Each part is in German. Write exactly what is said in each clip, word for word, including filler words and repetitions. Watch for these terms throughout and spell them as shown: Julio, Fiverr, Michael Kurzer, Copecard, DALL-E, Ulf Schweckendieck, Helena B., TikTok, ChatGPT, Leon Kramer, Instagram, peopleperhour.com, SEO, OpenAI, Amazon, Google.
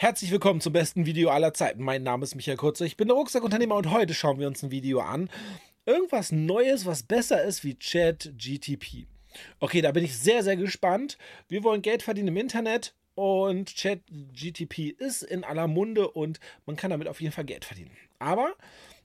Herzlich willkommen zum besten Video aller Zeiten. Mein Name ist Michael Kurzer, ich bin der Rucksackunternehmer und heute schauen wir uns ein Video an. Irgendwas Neues, was besser ist wie ChatGPT. Okay, da bin ich sehr, sehr gespannt. Wir wollen Geld verdienen im Internet und ChatGPT ist in aller Munde und man kann damit auf jeden Fall Geld verdienen. Aber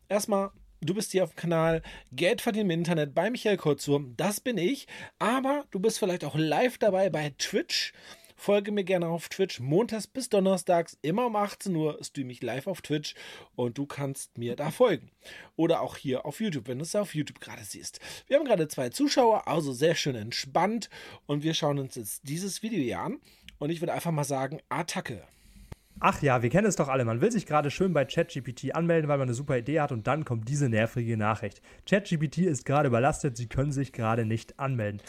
erstmal, du bist hier auf dem Kanal Geld verdienen im Internet bei Michael Kurzer, das bin ich. Aber du bist vielleicht auch live dabei bei Twitch. Folge mir gerne auf Twitch, montags bis donnerstags, immer um achtzehn Uhr streame ich live auf Twitch und du kannst mir da folgen. Oder auch hier auf YouTube, wenn du es auf YouTube gerade siehst. Wir haben gerade zwei Zuschauer, also sehr schön entspannt und wir schauen uns jetzt dieses Video hier an und ich würde einfach mal sagen, Attacke. Ach ja, wir kennen es doch alle. Man will sich gerade schön bei ChatGPT anmelden, weil man eine super Idee hat und dann kommt diese nervige Nachricht. ChatGPT ist gerade überlastet, Sie können sich gerade nicht anmelden.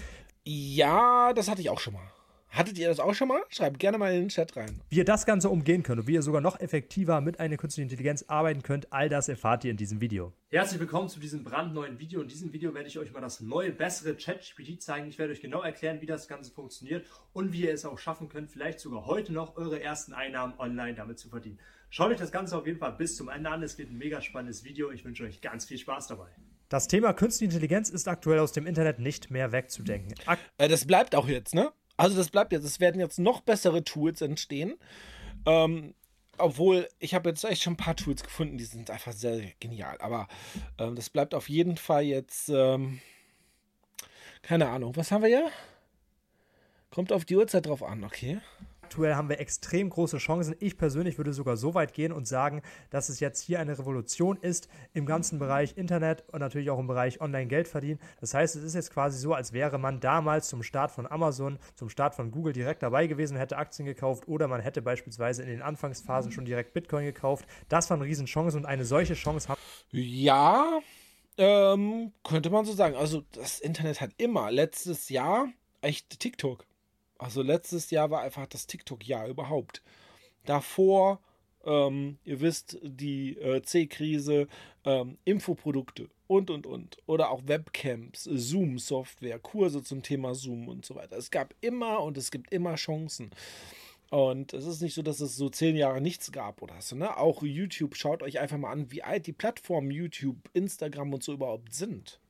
Ja, das hatte ich auch schon mal. Hattet ihr das auch schon mal? Schreibt gerne mal in den Chat rein. Wie ihr das Ganze umgehen könnt und wie ihr sogar noch effektiver mit einer künstlichen Intelligenz arbeiten könnt, all das erfahrt ihr in diesem Video. Herzlich willkommen zu diesem brandneuen Video. In diesem Video werde ich euch mal das neue, bessere ChatGPT zeigen. Ich werde euch genau erklären, wie das Ganze funktioniert und wie ihr es auch schaffen könnt, vielleicht sogar heute noch eure ersten Einnahmen online damit zu verdienen. Schaut euch das Ganze auf jeden Fall bis zum Ende an. Es wird ein mega spannendes Video. Ich wünsche euch ganz viel Spaß dabei. Das Thema künstliche Intelligenz ist aktuell aus dem Internet nicht mehr wegzudenken. Ak- das bleibt auch jetzt, ne? Also das bleibt jetzt, es werden jetzt noch bessere Tools entstehen, ähm, obwohl ich habe jetzt echt schon ein paar Tools gefunden, die sind einfach sehr, sehr genial, aber ähm, das bleibt auf jeden Fall jetzt, ähm, keine Ahnung, was haben wir hier? Kommt auf die Uhrzeit drauf an, okay. Aktuell haben wir extrem große Chancen. Ich persönlich würde sogar so weit gehen und sagen, dass es jetzt hier eine Revolution ist im ganzen Bereich Internet und natürlich auch im Bereich Online-Geld verdienen. Das heißt, es ist jetzt quasi so, als wäre man damals zum Start von Amazon, zum Start von Google direkt dabei gewesen, hätte Aktien gekauft oder man hätte beispielsweise in den Anfangsphasen schon direkt Bitcoin gekauft. Das war eine Riesenchance und eine solche Chance haben. Ja, ähm, könnte man so sagen. Also das Internet hat immer letztes Jahr echt TikTok. Also letztes Jahr war einfach das TikTok-Jahr überhaupt. Davor, ähm, ihr wisst, die äh, C-Krise, ähm, Infoprodukte und, und, und. Oder auch Webcams, Zoom-Software, Kurse zum Thema Zoom und so weiter. Es gab immer und es gibt immer Chancen. Und es ist nicht so, dass es so zehn Jahre nichts gab oder so, ne? Auch YouTube, schaut euch einfach mal an, wie alt die Plattformen YouTube, Instagram und so überhaupt sind.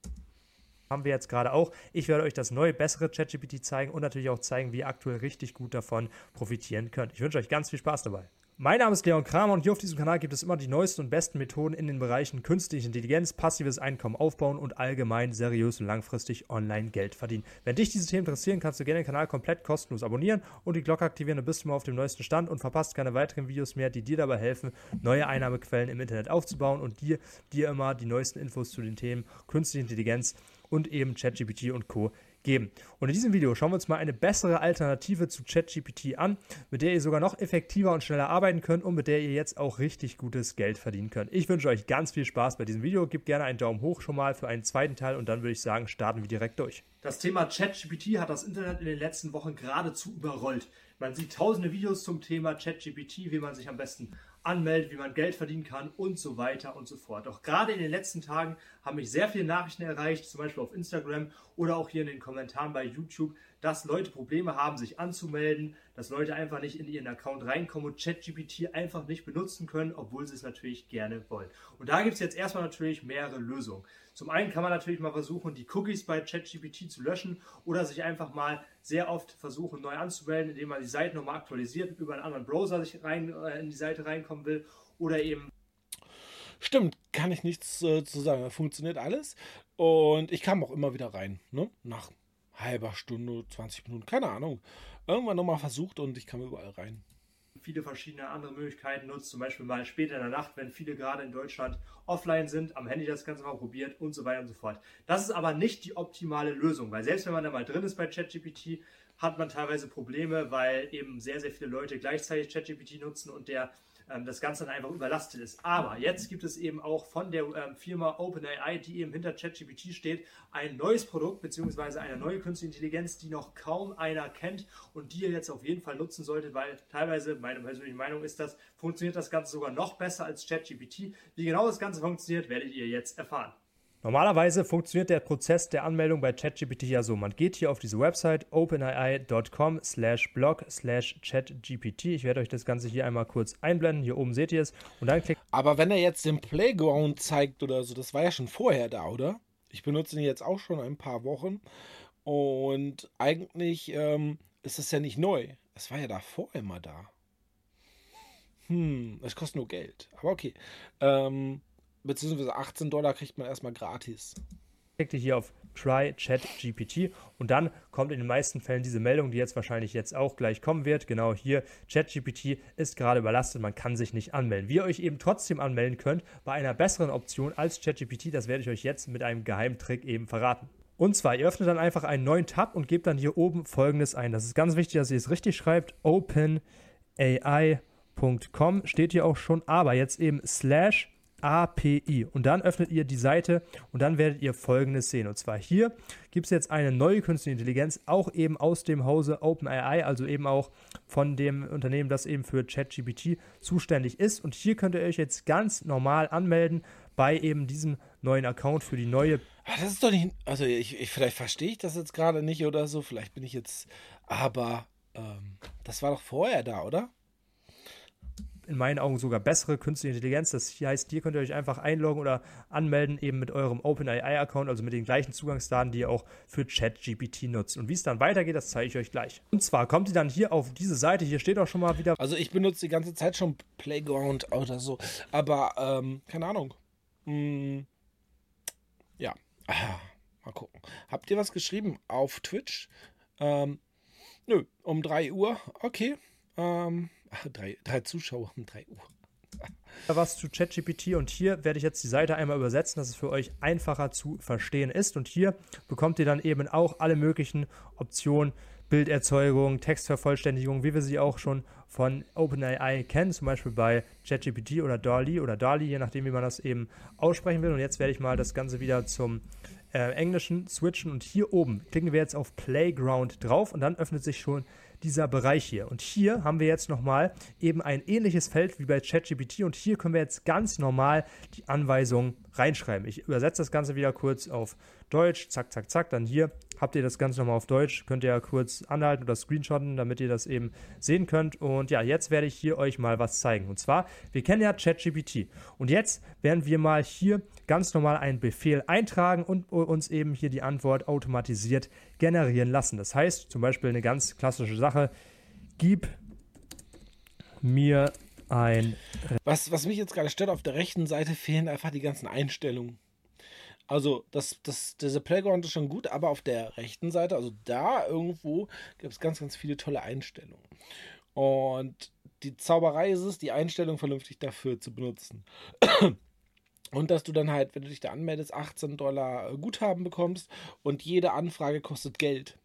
Haben wir jetzt gerade auch. Ich werde euch das neue, bessere ChatGPT zeigen und natürlich auch zeigen, wie ihr aktuell richtig gut davon profitieren könnt. Ich wünsche euch ganz viel Spaß dabei. Mein Name ist Leon Kramer und hier auf diesem Kanal gibt es immer die neuesten und besten Methoden in den Bereichen künstliche Intelligenz, passives Einkommen aufbauen und allgemein seriös und langfristig online Geld verdienen. Wenn dich diese Themen interessieren, kannst du gerne den Kanal komplett kostenlos abonnieren und die Glocke aktivieren, dann bist du mal auf dem neuesten Stand und verpasst keine weiteren Videos mehr, die dir dabei helfen, neue Einnahmequellen im Internet aufzubauen und dir, dir immer die neuesten Infos zu den Themen künstliche Intelligenz und eben ChatGPT und Co. geben. Und in diesem Video schauen wir uns mal eine bessere Alternative zu ChatGPT an, mit der ihr sogar noch effektiver und schneller arbeiten könnt und mit der ihr jetzt auch richtig gutes Geld verdienen könnt. Ich wünsche euch ganz viel Spaß bei diesem Video. Gebt gerne einen Daumen hoch schon mal für einen zweiten Teil und dann würde ich sagen, starten wir direkt durch. Das Thema ChatGPT hat das Internet in den letzten Wochen geradezu überrollt. Man sieht tausende Videos zum Thema ChatGPT, wie man sich am besten anmeldet, wie man Geld verdienen kann und so weiter und so fort. Doch gerade in den letzten Tagen haben mich sehr viele Nachrichten erreicht, zum Beispiel auf Instagram oder auch hier in den Kommentaren bei YouTube, dass Leute Probleme haben, sich anzumelden, dass Leute einfach nicht in ihren Account reinkommen und ChatGPT einfach nicht benutzen können, obwohl sie es natürlich gerne wollen. Und da gibt es jetzt erstmal natürlich mehrere Lösungen. Zum einen kann man natürlich mal versuchen, die Cookies bei ChatGPT zu löschen oder sich einfach mal sehr oft versuchen, neu anzumelden, indem man die Seite nochmal aktualisiert, über einen anderen Browser sich rein, äh, in die Seite reinkommen will oder eben... Stimmt, kann ich nichts äh, zu sagen. Funktioniert alles und ich kam auch immer wieder rein, ne? Nach halber Stunde, zwanzig Minuten, keine Ahnung. Irgendwann nochmal versucht und ich kam überall rein. Viele verschiedene andere Möglichkeiten nutzt, zum Beispiel mal später in der Nacht, wenn viele gerade in Deutschland offline sind, am Handy das Ganze mal probiert und so weiter und so fort. Das ist aber nicht die optimale Lösung, weil selbst wenn man da mal drin ist bei ChatGPT, hat man teilweise Probleme, weil eben sehr, sehr viele Leute gleichzeitig ChatGPT nutzen und der ähm, das Ganze dann einfach überlastet ist. Aber jetzt gibt es eben auch von der ähm, Firma OpenAI, die eben hinter ChatGPT steht, ein neues Produkt bzw. eine neue künstliche Intelligenz, die noch kaum einer kennt und die ihr jetzt auf jeden Fall nutzen solltet, weil teilweise, meine persönliche Meinung ist das, funktioniert das Ganze sogar noch besser als ChatGPT. Wie genau das Ganze funktioniert, werdet ihr jetzt erfahren. Normalerweise funktioniert der Prozess der Anmeldung bei ChatGPT ja so. Man geht hier auf diese Website open A I dot com slash blog slash chat G P T. Ich werde euch das Ganze hier einmal kurz einblenden. Hier oben seht ihr es. Und dann klickt. Aber wenn er jetzt den Playground zeigt oder so, das war ja schon vorher da, oder? Ich benutze ihn jetzt auch schon ein paar Wochen. Und eigentlich ähm, ist das ja nicht neu. Es war ja davor immer da. Hm, es kostet nur Geld. Aber okay. Ähm... Beziehungsweise achtzehn Dollar kriegt man erstmal gratis. Klickt ihr hier auf Try ChatGPT und dann kommt in den meisten Fällen diese Meldung, die jetzt wahrscheinlich jetzt auch gleich kommen wird. Genau hier, ChatGPT ist gerade überlastet, man kann sich nicht anmelden. Wie ihr euch eben trotzdem anmelden könnt bei einer besseren Option als ChatGPT, das werde ich euch jetzt mit einem Geheimtrick eben verraten. Und zwar, ihr öffnet dann einfach einen neuen Tab und gebt dann hier oben Folgendes ein. Das ist ganz wichtig, dass ihr es richtig schreibt. open A I dot com steht hier auch schon, aber jetzt eben slash A P I und dann öffnet ihr die Seite und dann werdet ihr Folgendes sehen. Und zwar hier gibt es jetzt eine neue künstliche Intelligenz, auch eben aus dem Hause OpenAI, also eben auch von dem Unternehmen, das eben für ChatGPT zuständig ist. Und hier könnt ihr euch jetzt ganz normal anmelden bei eben diesem neuen Account für die neue... Ach, das ist doch nicht... Also ich, ich, vielleicht verstehe ich das jetzt gerade nicht oder so, vielleicht bin ich jetzt... Aber ähm, das war doch vorher da, oder? In meinen Augen sogar bessere künstliche Intelligenz. Das hier heißt, hier könnt ihr euch einfach einloggen oder anmelden, eben mit eurem OpenAI-Account, also mit den gleichen Zugangsdaten, die ihr auch für ChatGPT nutzt. Und wie es dann weitergeht, das zeige ich euch gleich. Und zwar kommt ihr dann hier auf diese Seite, hier steht auch schon mal wieder... Also ich benutze die ganze Zeit schon Playground oder so, aber ähm, keine Ahnung. Hm, ja, ah, mal gucken. Habt ihr was geschrieben auf Twitch? Ähm, nö, um drei Uhr, okay. Ähm... Drei, drei Zuschauer um drei Uhr. Was zu ChatGPT und hier werde ich jetzt die Seite einmal übersetzen, dass es für euch einfacher zu verstehen ist. Und hier bekommt ihr dann eben auch alle möglichen Optionen, Bilderzeugung, Textvervollständigung, wie wir sie auch schon von OpenAI kennen, zum Beispiel bei ChatGPT oder DALL-E oder DALL-E, je nachdem, wie man das eben aussprechen will. Und jetzt werde ich mal das Ganze wieder zum äh, Englischen switchen und hier oben klicken wir jetzt auf Playground drauf und dann öffnet sich schon dieser Bereich hier. Und hier haben wir jetzt nochmal eben ein ähnliches Feld wie bei ChatGPT und hier können wir jetzt ganz normal die Anweisungen reinschreiben. Ich übersetze das Ganze wieder kurz auf Deutsch, zack, zack, zack, dann hier habt ihr das Ganze nochmal auf Deutsch, könnt ihr ja kurz anhalten oder screenshotten, damit ihr das eben sehen könnt. Und ja, jetzt werde ich hier euch mal was zeigen. Und zwar, wir kennen ja ChatGPT und jetzt werden wir mal hier ganz normal einen Befehl eintragen und uns eben hier die Antwort automatisiert generieren lassen. Das heißt, zum Beispiel eine ganz klassische Sache, gib mir ein... Was, was mich jetzt gerade stört, auf der rechten Seite fehlen einfach die ganzen Einstellungen. Also, das, das, dieser Playground ist schon gut, aber auf der rechten Seite, also da irgendwo, gibt es ganz, ganz viele tolle Einstellungen. Und die Zauberei ist es, die Einstellung vernünftig dafür zu benutzen. Und dass du dann halt, wenn du dich da anmeldest, achtzehn Dollar Guthaben bekommst und jede Anfrage kostet Geld.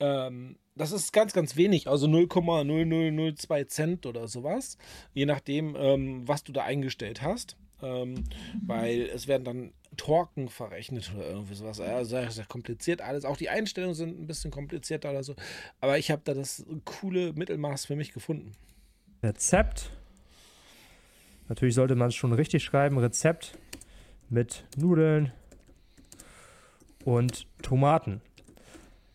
Ähm, das ist ganz, ganz wenig, also null Komma null null null zwei Cent oder sowas, je nachdem, ähm, was du da eingestellt hast. Ähm, weil es werden dann Torken verrechnet oder irgendwie sowas. Also das ist ja kompliziert alles. Auch die Einstellungen sind ein bisschen komplizierter oder so. Aber ich habe da das coole Mittelmaß für mich gefunden. Rezept. Natürlich sollte man es schon richtig schreiben. Rezept mit Nudeln und Tomaten.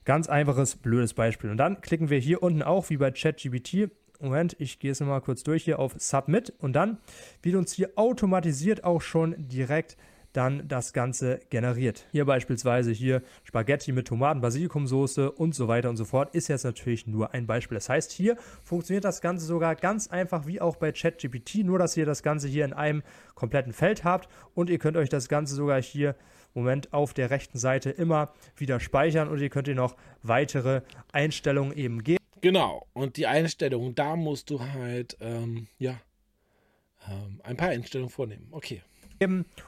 Ganz einfaches, blödes Beispiel. Und dann klicken wir hier unten auch, wie bei ChatGPT, Moment, ich gehe es nochmal kurz durch hier auf Submit und dann wird uns hier automatisiert auch schon direkt dann das Ganze generiert. Hier beispielsweise hier Spaghetti mit Tomaten, Basilikumsoße und so weiter und so fort ist jetzt natürlich nur ein Beispiel. Das heißt, hier funktioniert das Ganze sogar ganz einfach wie auch bei ChatGPT, nur dass ihr das Ganze hier in einem kompletten Feld habt und ihr könnt euch das Ganze sogar hier Moment auf der rechten Seite immer wieder speichern und ihr könnt ihr noch weitere Einstellungen eben geben. Genau, und die Einstellung, da musst du halt, ähm, ja, ähm, ein paar Einstellungen vornehmen, okay.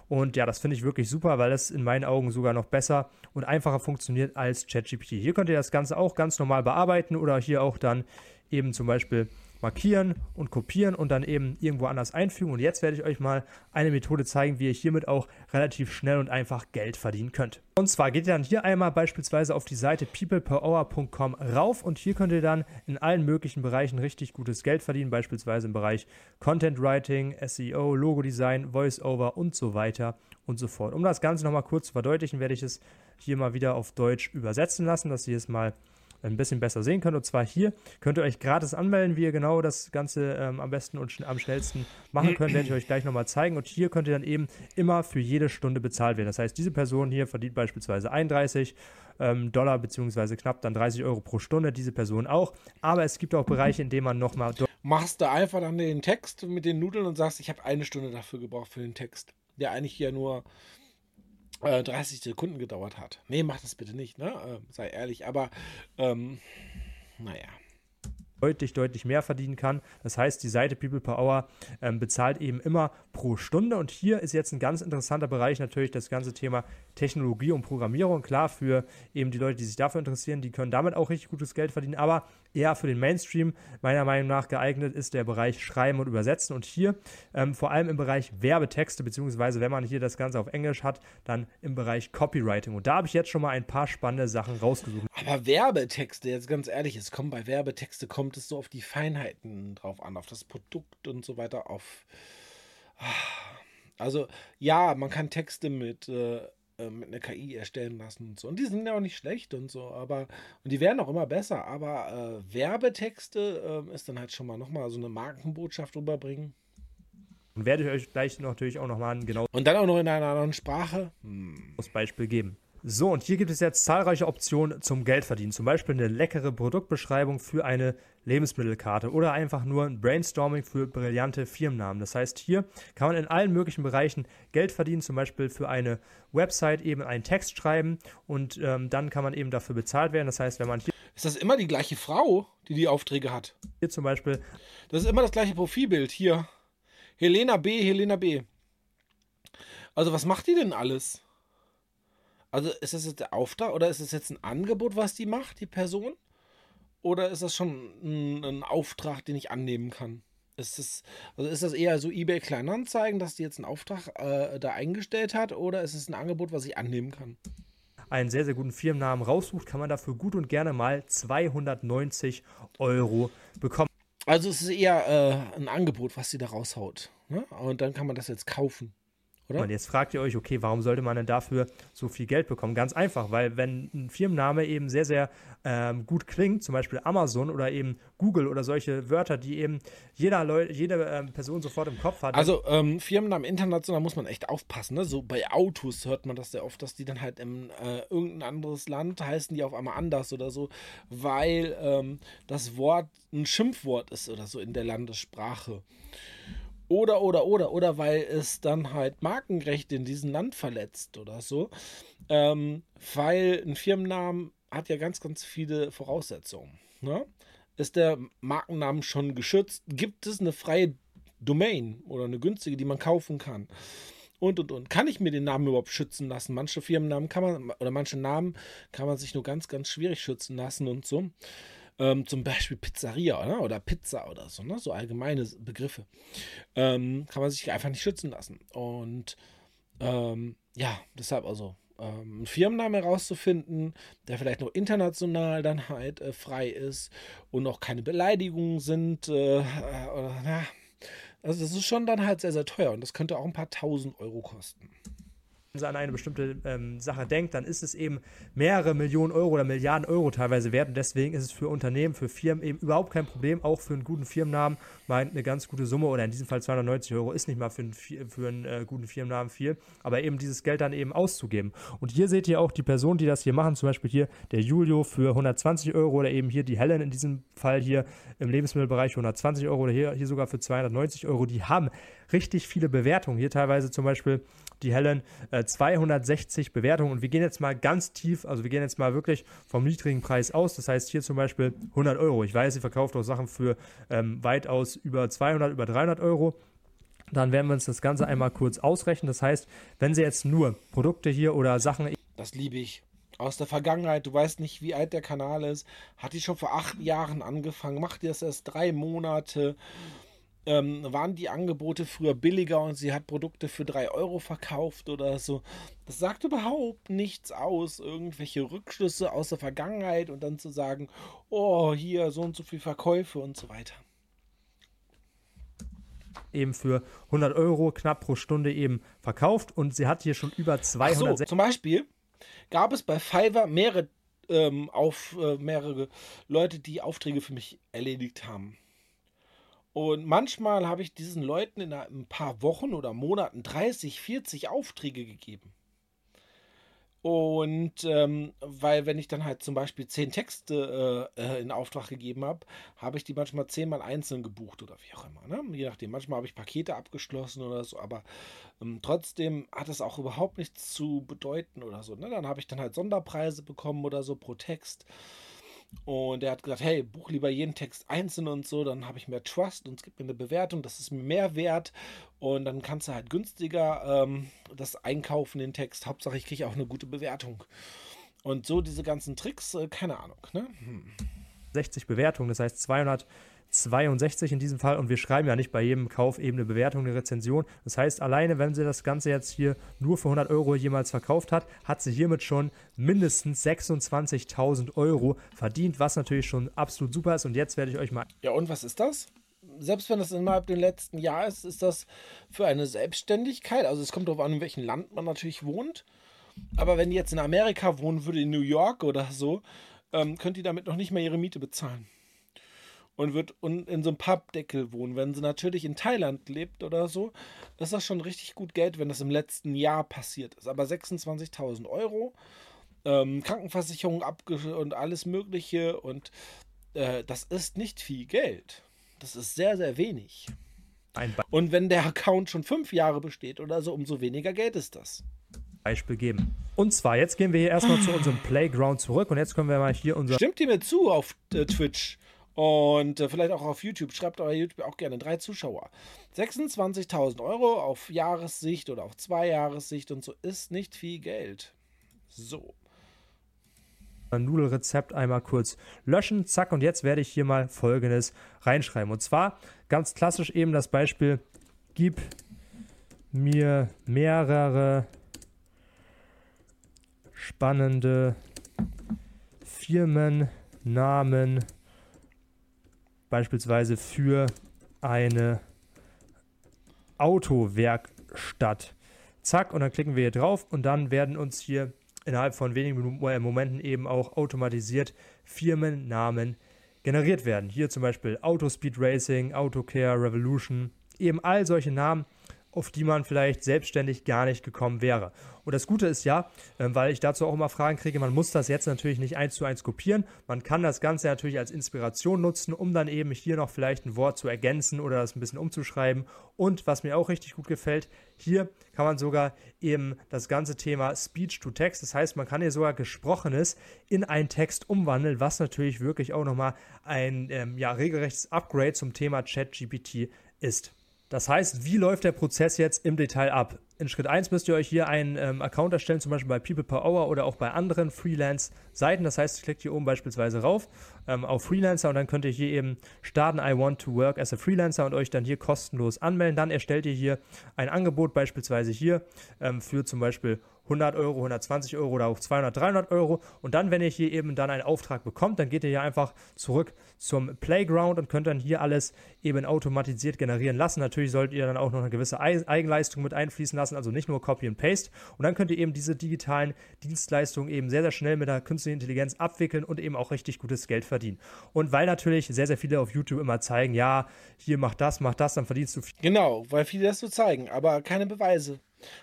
Und ja, das finde ich wirklich super, weil das in meinen Augen sogar noch besser und einfacher funktioniert als ChatGPT. Hier könnt ihr das Ganze auch ganz normal bearbeiten oder hier auch dann eben zum Beispiel markieren und kopieren und dann eben irgendwo anders einfügen. Und jetzt werde ich euch mal eine Methode zeigen, wie ihr hiermit auch relativ schnell und einfach Geld verdienen könnt. Und zwar geht ihr dann hier einmal beispielsweise auf die Seite people per hour punkt com rauf und hier könnt ihr dann in allen möglichen Bereichen richtig gutes Geld verdienen, beispielsweise im Bereich Content Writing, S E O, Logo Design, Voice-Over und so weiter und so fort. Um das Ganze nochmal kurz zu verdeutlichen, werde ich es hier mal wieder auf Deutsch übersetzen lassen, dass ihr es mal ein bisschen besser sehen könnt. Und zwar hier könnt ihr euch gratis anmelden, wie ihr genau das Ganze ähm, am besten und schn- am schnellsten machen könnt, werde ich euch gleich nochmal zeigen. Und hier könnt ihr dann eben immer für jede Stunde bezahlt werden. Das heißt, diese Person hier verdient beispielsweise einunddreißig ähm, Dollar beziehungsweise knapp dann dreißig Euro pro Stunde, diese Person auch. Aber es gibt auch Bereiche, in denen man nochmal... Do- Machst du einfach dann den Text mit den Nudeln und sagst, ich habe eine Stunde dafür gebraucht für den Text, der eigentlich ja nur dreißig Sekunden gedauert hat. Nee, mach das bitte nicht, ne? Ähm, sei ehrlich, aber ähm, naja. Deutlich, deutlich mehr verdienen kann. Das heißt, die Seite People per Hour ähm, bezahlt eben immer pro Stunde und hier ist jetzt ein ganz interessanter Bereich natürlich das ganze Thema Technologie und Programmierung. Klar, für eben die Leute, die sich dafür interessieren, die können damit auch richtig gutes Geld verdienen, aber eher für den Mainstream meiner Meinung nach geeignet ist der Bereich Schreiben und Übersetzen und hier ähm, vor allem im Bereich Werbetexte, beziehungsweise wenn man hier das Ganze auf Englisch hat, dann im Bereich Copywriting. Und da habe ich jetzt schon mal ein paar spannende Sachen rausgesucht. Aber Werbetexte, jetzt ganz ehrlich, es kommt bei Werbetexte, kommt es so auf die Feinheiten drauf an, auf das Produkt und so weiter, auf... Also ja, man kann Texte mit... Äh mit einer K I erstellen lassen und so. Und die sind ja auch nicht schlecht und so, aber und die werden auch immer besser, aber äh, Werbetexte äh, ist dann halt schon mal nochmal so eine Markenbotschaft rüberbringen. Und werde ich euch gleich natürlich auch nochmal ein genau... Und dann auch noch in einer anderen Sprache. Hm. ...das Beispiel geben. So, und hier gibt es jetzt zahlreiche Optionen zum Geldverdienen. Zum Beispiel eine leckere Produktbeschreibung für eine Lebensmittelkarte oder einfach nur ein Brainstorming für brillante Firmennamen. Das heißt, hier kann man in allen möglichen Bereichen Geld verdienen, zum Beispiel für eine Website eben einen Text schreiben und ähm, dann kann man eben dafür bezahlt werden. Das heißt, wenn man hier... Ist das immer die gleiche Frau, die die Aufträge hat? Hier zum Beispiel... Das ist immer das gleiche Profilbild, hier. Helena B., Helena B. Also, was macht die denn alles? Also ist das jetzt der Auftrag oder ist das jetzt ein Angebot, was die macht, die Person? Oder ist das schon ein, ein Auftrag, den ich annehmen kann? Ist das, also ist das eher so eBay-Kleinanzeigen, dass die jetzt einen Auftrag äh, da eingestellt hat? Oder ist es ein Angebot, was ich annehmen kann? Einen sehr, sehr guten Firmennamen raussucht, kann man dafür gut und gerne mal zweihundertneunzig Euro bekommen. Also es ist eher äh, ein Angebot, was sie da raushaut, ne? Und dann kann man das jetzt kaufen. Oder? Und jetzt fragt ihr euch, okay, warum sollte man denn dafür so viel Geld bekommen? Ganz einfach, weil wenn ein Firmenname eben sehr, sehr ähm, gut klingt, zum Beispiel Amazon oder eben Google oder solche Wörter, die eben jeder Leu- jede ähm, Person sofort im Kopf hat. Also ähm, Firmennamen international muss man echt aufpassen, ne? So bei Autos hört man das sehr oft, dass die dann halt in äh, irgendein anderes Land heißen die auf einmal anders oder so, weil ähm, das Wort ein Schimpfwort ist oder so in der Landessprache. Oder, oder, oder, oder, weil es dann halt Markenrechte in diesem Land verletzt oder so. Ähm, weil ein Firmennamen hat ja ganz, ganz viele Voraussetzungen, ne? Ist der Markennamen schon geschützt? Gibt es eine freie Domain oder eine günstige, die man kaufen kann? Und, und, und. Kann ich mir den Namen überhaupt schützen lassen? Manche Firmennamen kann man, oder manche Namen kann man sich nur ganz, ganz schwierig schützen lassen und so. Ähm, zum Beispiel Pizzeria, oder? Oder Pizza oder so, ne? So allgemeine Begriffe. Ähm, kann man sich einfach nicht schützen lassen. Und ähm, ja, deshalb also ähm, einen Firmennamen herauszufinden, der vielleicht noch international dann halt äh, frei ist und auch keine Beleidigungen sind. Äh, äh, oder, na, also das ist schon dann halt sehr, sehr teuer und das könnte auch ein paar tausend Euro kosten. Wenn man an eine bestimmte ähm, Sache denkt, dann ist es eben mehrere Millionen Euro oder Milliarden Euro teilweise wert und deswegen ist es für Unternehmen, für Firmen eben überhaupt kein Problem, auch für einen guten Firmennamen mal eine ganz gute Summe oder in diesem Fall zweihundertneunzig Euro ist nicht mal für einen, für einen äh, guten Firmennamen viel, aber eben dieses Geld dann eben auszugeben. Und hier seht ihr auch die Personen, die das hier machen, zum Beispiel hier der Julio für hundertzwanzig Euro oder eben hier die Helen in diesem Fall hier im Lebensmittelbereich für hundertzwanzig Euro oder hier, hier sogar für zweihundertneunzig Euro, die haben richtig viele Bewertungen. Hier teilweise zum Beispiel die Helen äh, zweihundertsechzig Bewertungen und wir gehen jetzt mal ganz tief, also wir gehen jetzt mal wirklich vom niedrigen Preis aus, das heißt hier zum Beispiel hundert Euro, ich weiß, sie verkauft auch Sachen für ähm, weitaus über zweihundert, über dreihundert Euro, dann werden wir uns das Ganze einmal kurz ausrechnen, das heißt, wenn sie jetzt nur Produkte hier oder Sachen... Das liebe ich, aus der Vergangenheit, du weißt nicht, wie alt der Kanal ist, hat die schon vor acht Jahren angefangen, macht die das erst drei Monate, ähm, waren die Angebote früher billiger und sie hat Produkte für drei Euro verkauft oder so. Das sagt überhaupt nichts aus, irgendwelche Rückschlüsse aus der Vergangenheit und dann zu sagen, oh, hier so und so viel Verkäufe und so weiter. Eben für hundert Euro knapp pro Stunde eben verkauft und sie hat hier schon über zweihundert. Ach so, zum Beispiel gab es bei Fiverr mehrere, ähm, auf, äh, mehrere Leute, die Aufträge für mich erledigt haben. Und manchmal habe ich diesen Leuten in ein paar Wochen oder Monaten dreißig, vierzig Aufträge gegeben. Und ähm, weil wenn ich dann halt zum Beispiel zehn Texte äh, in Auftrag gegeben habe, habe ich die manchmal zehnmal einzeln gebucht oder wie auch immer. Ne? Je nachdem, manchmal habe ich Pakete abgeschlossen oder so, aber ähm, trotzdem hat es auch überhaupt nichts zu bedeuten oder so. Ne? Dann habe ich dann halt Sonderpreise bekommen oder so pro Text. Und er hat gesagt, hey, buch lieber jeden Text einzeln und so, dann habe ich mehr Trust und es gibt mir eine Bewertung, das ist mir mehr wert und dann kannst du halt günstiger ähm, das einkaufen, den Text, Hauptsache ich kriege auch eine gute Bewertung. Und so diese ganzen Tricks, äh, keine Ahnung, ne? Hm. sechzig Bewertungen, das heißt zweihundertzweiundsechzig in diesem Fall und wir schreiben ja nicht bei jedem Kauf eben eine Bewertung, eine Rezension. Das heißt, alleine wenn sie das Ganze jetzt hier nur für hundert Euro jemals verkauft hat, hat sie hiermit schon mindestens sechsundzwanzigtausend Euro verdient, was natürlich schon absolut super ist und jetzt werde ich euch mal... Ja und was ist das? Selbst wenn das innerhalb des letzten Jahres ist, ist das für eine Selbstständigkeit, also es kommt darauf an, in welchem Land man natürlich wohnt, aber wenn die jetzt in Amerika wohnen würde, in New York oder so, ähm, könnt die damit noch nicht mal ihre Miete bezahlen. Und wird in so einem Pappdeckel wohnen. Wenn sie natürlich in Thailand lebt oder so, ist das schon richtig gut Geld, wenn das im letzten Jahr passiert ist. Aber sechsundzwanzigtausend Euro, ähm, Krankenversicherung abge- und alles Mögliche. Und äh, das ist nicht viel Geld. Das ist sehr, sehr wenig. Und wenn der Account schon fünf Jahre besteht oder so, umso weniger Geld ist das. Beispiel geben. Und zwar, jetzt gehen wir hier erstmal zu unserem Playground zurück. Und jetzt können wir mal hier unser... Stimmt ihr mir zu auf äh, Twitch? Und äh, vielleicht auch auf YouTube, schreibt euer YouTube auch gerne, drei Zuschauer. sechsundzwanzigtausend Euro auf Jahressicht oder auf zwei Jahressicht und so ist nicht viel Geld. So. Ein Nudelrezept einmal kurz löschen, zack, und jetzt werde ich hier mal Folgendes reinschreiben. Und zwar ganz klassisch eben das Beispiel, gib mir mehrere spannende Firmennamen beispielsweise für eine Autowerkstatt. Zack, und dann klicken wir hier drauf und dann werden uns hier innerhalb von wenigen Momenten eben auch automatisiert Firmennamen generiert werden. Hier zum Beispiel Autospeed Racing, Autocare, Revolution, eben all solche Namen, auf die man vielleicht selbstständig gar nicht gekommen wäre. Und das Gute ist ja, weil ich dazu auch immer Fragen kriege, man muss das jetzt natürlich nicht eins zu eins kopieren, man kann das Ganze natürlich als Inspiration nutzen, um dann eben hier noch vielleicht ein Wort zu ergänzen oder das ein bisschen umzuschreiben. Und was mir auch richtig gut gefällt, hier kann man sogar eben das ganze Thema Speech to Text, das heißt, man kann hier sogar Gesprochenes in einen Text umwandeln, was natürlich wirklich auch nochmal ein ähm, ja, regelrechtes Upgrade zum Thema ChatGPT ist. Das heißt, wie läuft der Prozess jetzt im Detail ab? In Schritt eins müsst ihr euch hier einen ähm, Account erstellen, zum Beispiel bei People Per Hour oder auch bei anderen Freelance-Seiten. Das heißt, ihr klickt hier oben beispielsweise rauf ähm, auf Freelancer und dann könnt ihr hier eben starten, I want to work as a Freelancer und euch dann hier kostenlos anmelden. Dann erstellt ihr hier ein Angebot, beispielsweise hier ähm, für zum Beispiel hundert Euro, hundertzwanzig Euro oder auch zweihundert, dreihundert Euro. Und dann, wenn ihr hier eben dann einen Auftrag bekommt, dann geht ihr hier einfach zurück zum Playground und könnt dann hier alles eben automatisiert generieren lassen. Natürlich solltet ihr dann auch noch eine gewisse Eigenleistung mit einfließen lassen, also nicht nur Copy and Paste. Und dann könnt ihr eben diese digitalen Dienstleistungen eben sehr, sehr schnell mit der künstlichen Intelligenz abwickeln und eben auch richtig gutes Geld verdienen. Und weil natürlich sehr, sehr viele auf YouTube immer zeigen, ja, hier mach das, mach das, dann verdienst du viel. Genau, weil viele das so zeigen, aber keine Beweise.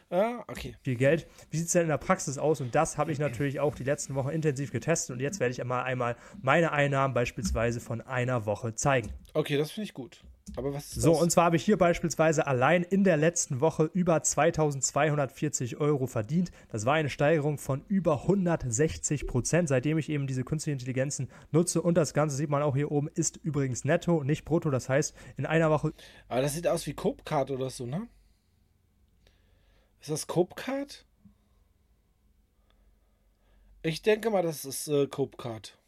Ah, okay. Viel Geld. Wie sieht es denn in der Praxis aus? Und das habe ich natürlich auch die letzten Wochen intensiv getestet und jetzt werde ich einmal, einmal meine Einnahmen beispielsweise von einer Woche zeigen. Okay, das finde ich gut. Aber was ist so, das? Und zwar habe ich hier beispielsweise allein in der letzten Woche über zweitausendzweihundertvierzig Euro verdient. Das war eine Steigerung von über hundertsechzig Prozent, seitdem ich eben diese künstlichen Intelligenzen nutze. Und das Ganze sieht man auch hier oben, ist übrigens netto, nicht brutto. Das heißt, in einer Woche... Aber das sieht aus wie Copecard oder so, ne? Ist das Copecard? Ich denke mal, das ist äh, Copecard.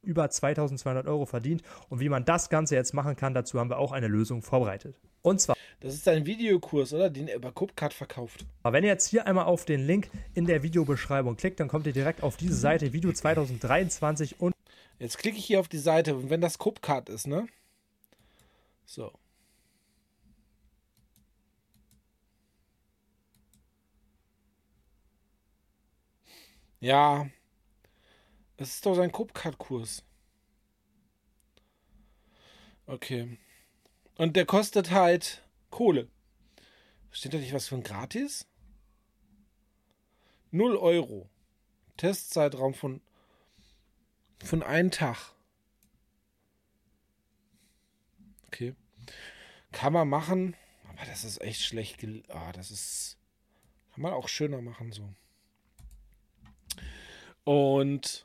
Über zweitausendzweihundert Euro verdient. Und wie man das Ganze jetzt machen kann, dazu haben wir auch eine Lösung vorbereitet. Und zwar... Das ist ein Videokurs, oder? Den er über Copecard verkauft. Aber wenn ihr jetzt hier einmal auf den Link in der Videobeschreibung klickt, dann kommt ihr direkt auf diese Seite, Video zweitausenddreiundzwanzig und... Jetzt klicke ich hier auf die Seite, und wenn das Copecard ist, ne? So. Ja... Es ist doch sein Copecard-Kurs. Okay. Und der kostet halt Kohle. Steht da nicht was von gratis? null Euro. Testzeitraum von, von einem Tag. Okay. Kann man machen, aber das ist echt schlecht. Gel- ah, das ist... Kann man auch schöner machen so. Und...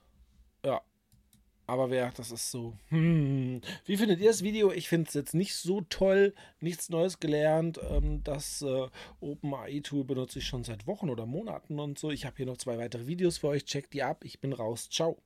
Ja, aber wer, das ist so. Hm. Wie findet ihr das Video? Ich finde es jetzt nicht so toll, nichts Neues gelernt. Ähm, das äh, OpenAI-Tool benutze ich schon seit Wochen oder Monaten und so. Ich habe hier noch zwei weitere Videos für euch. Checkt die ab. Ich bin raus. Ciao.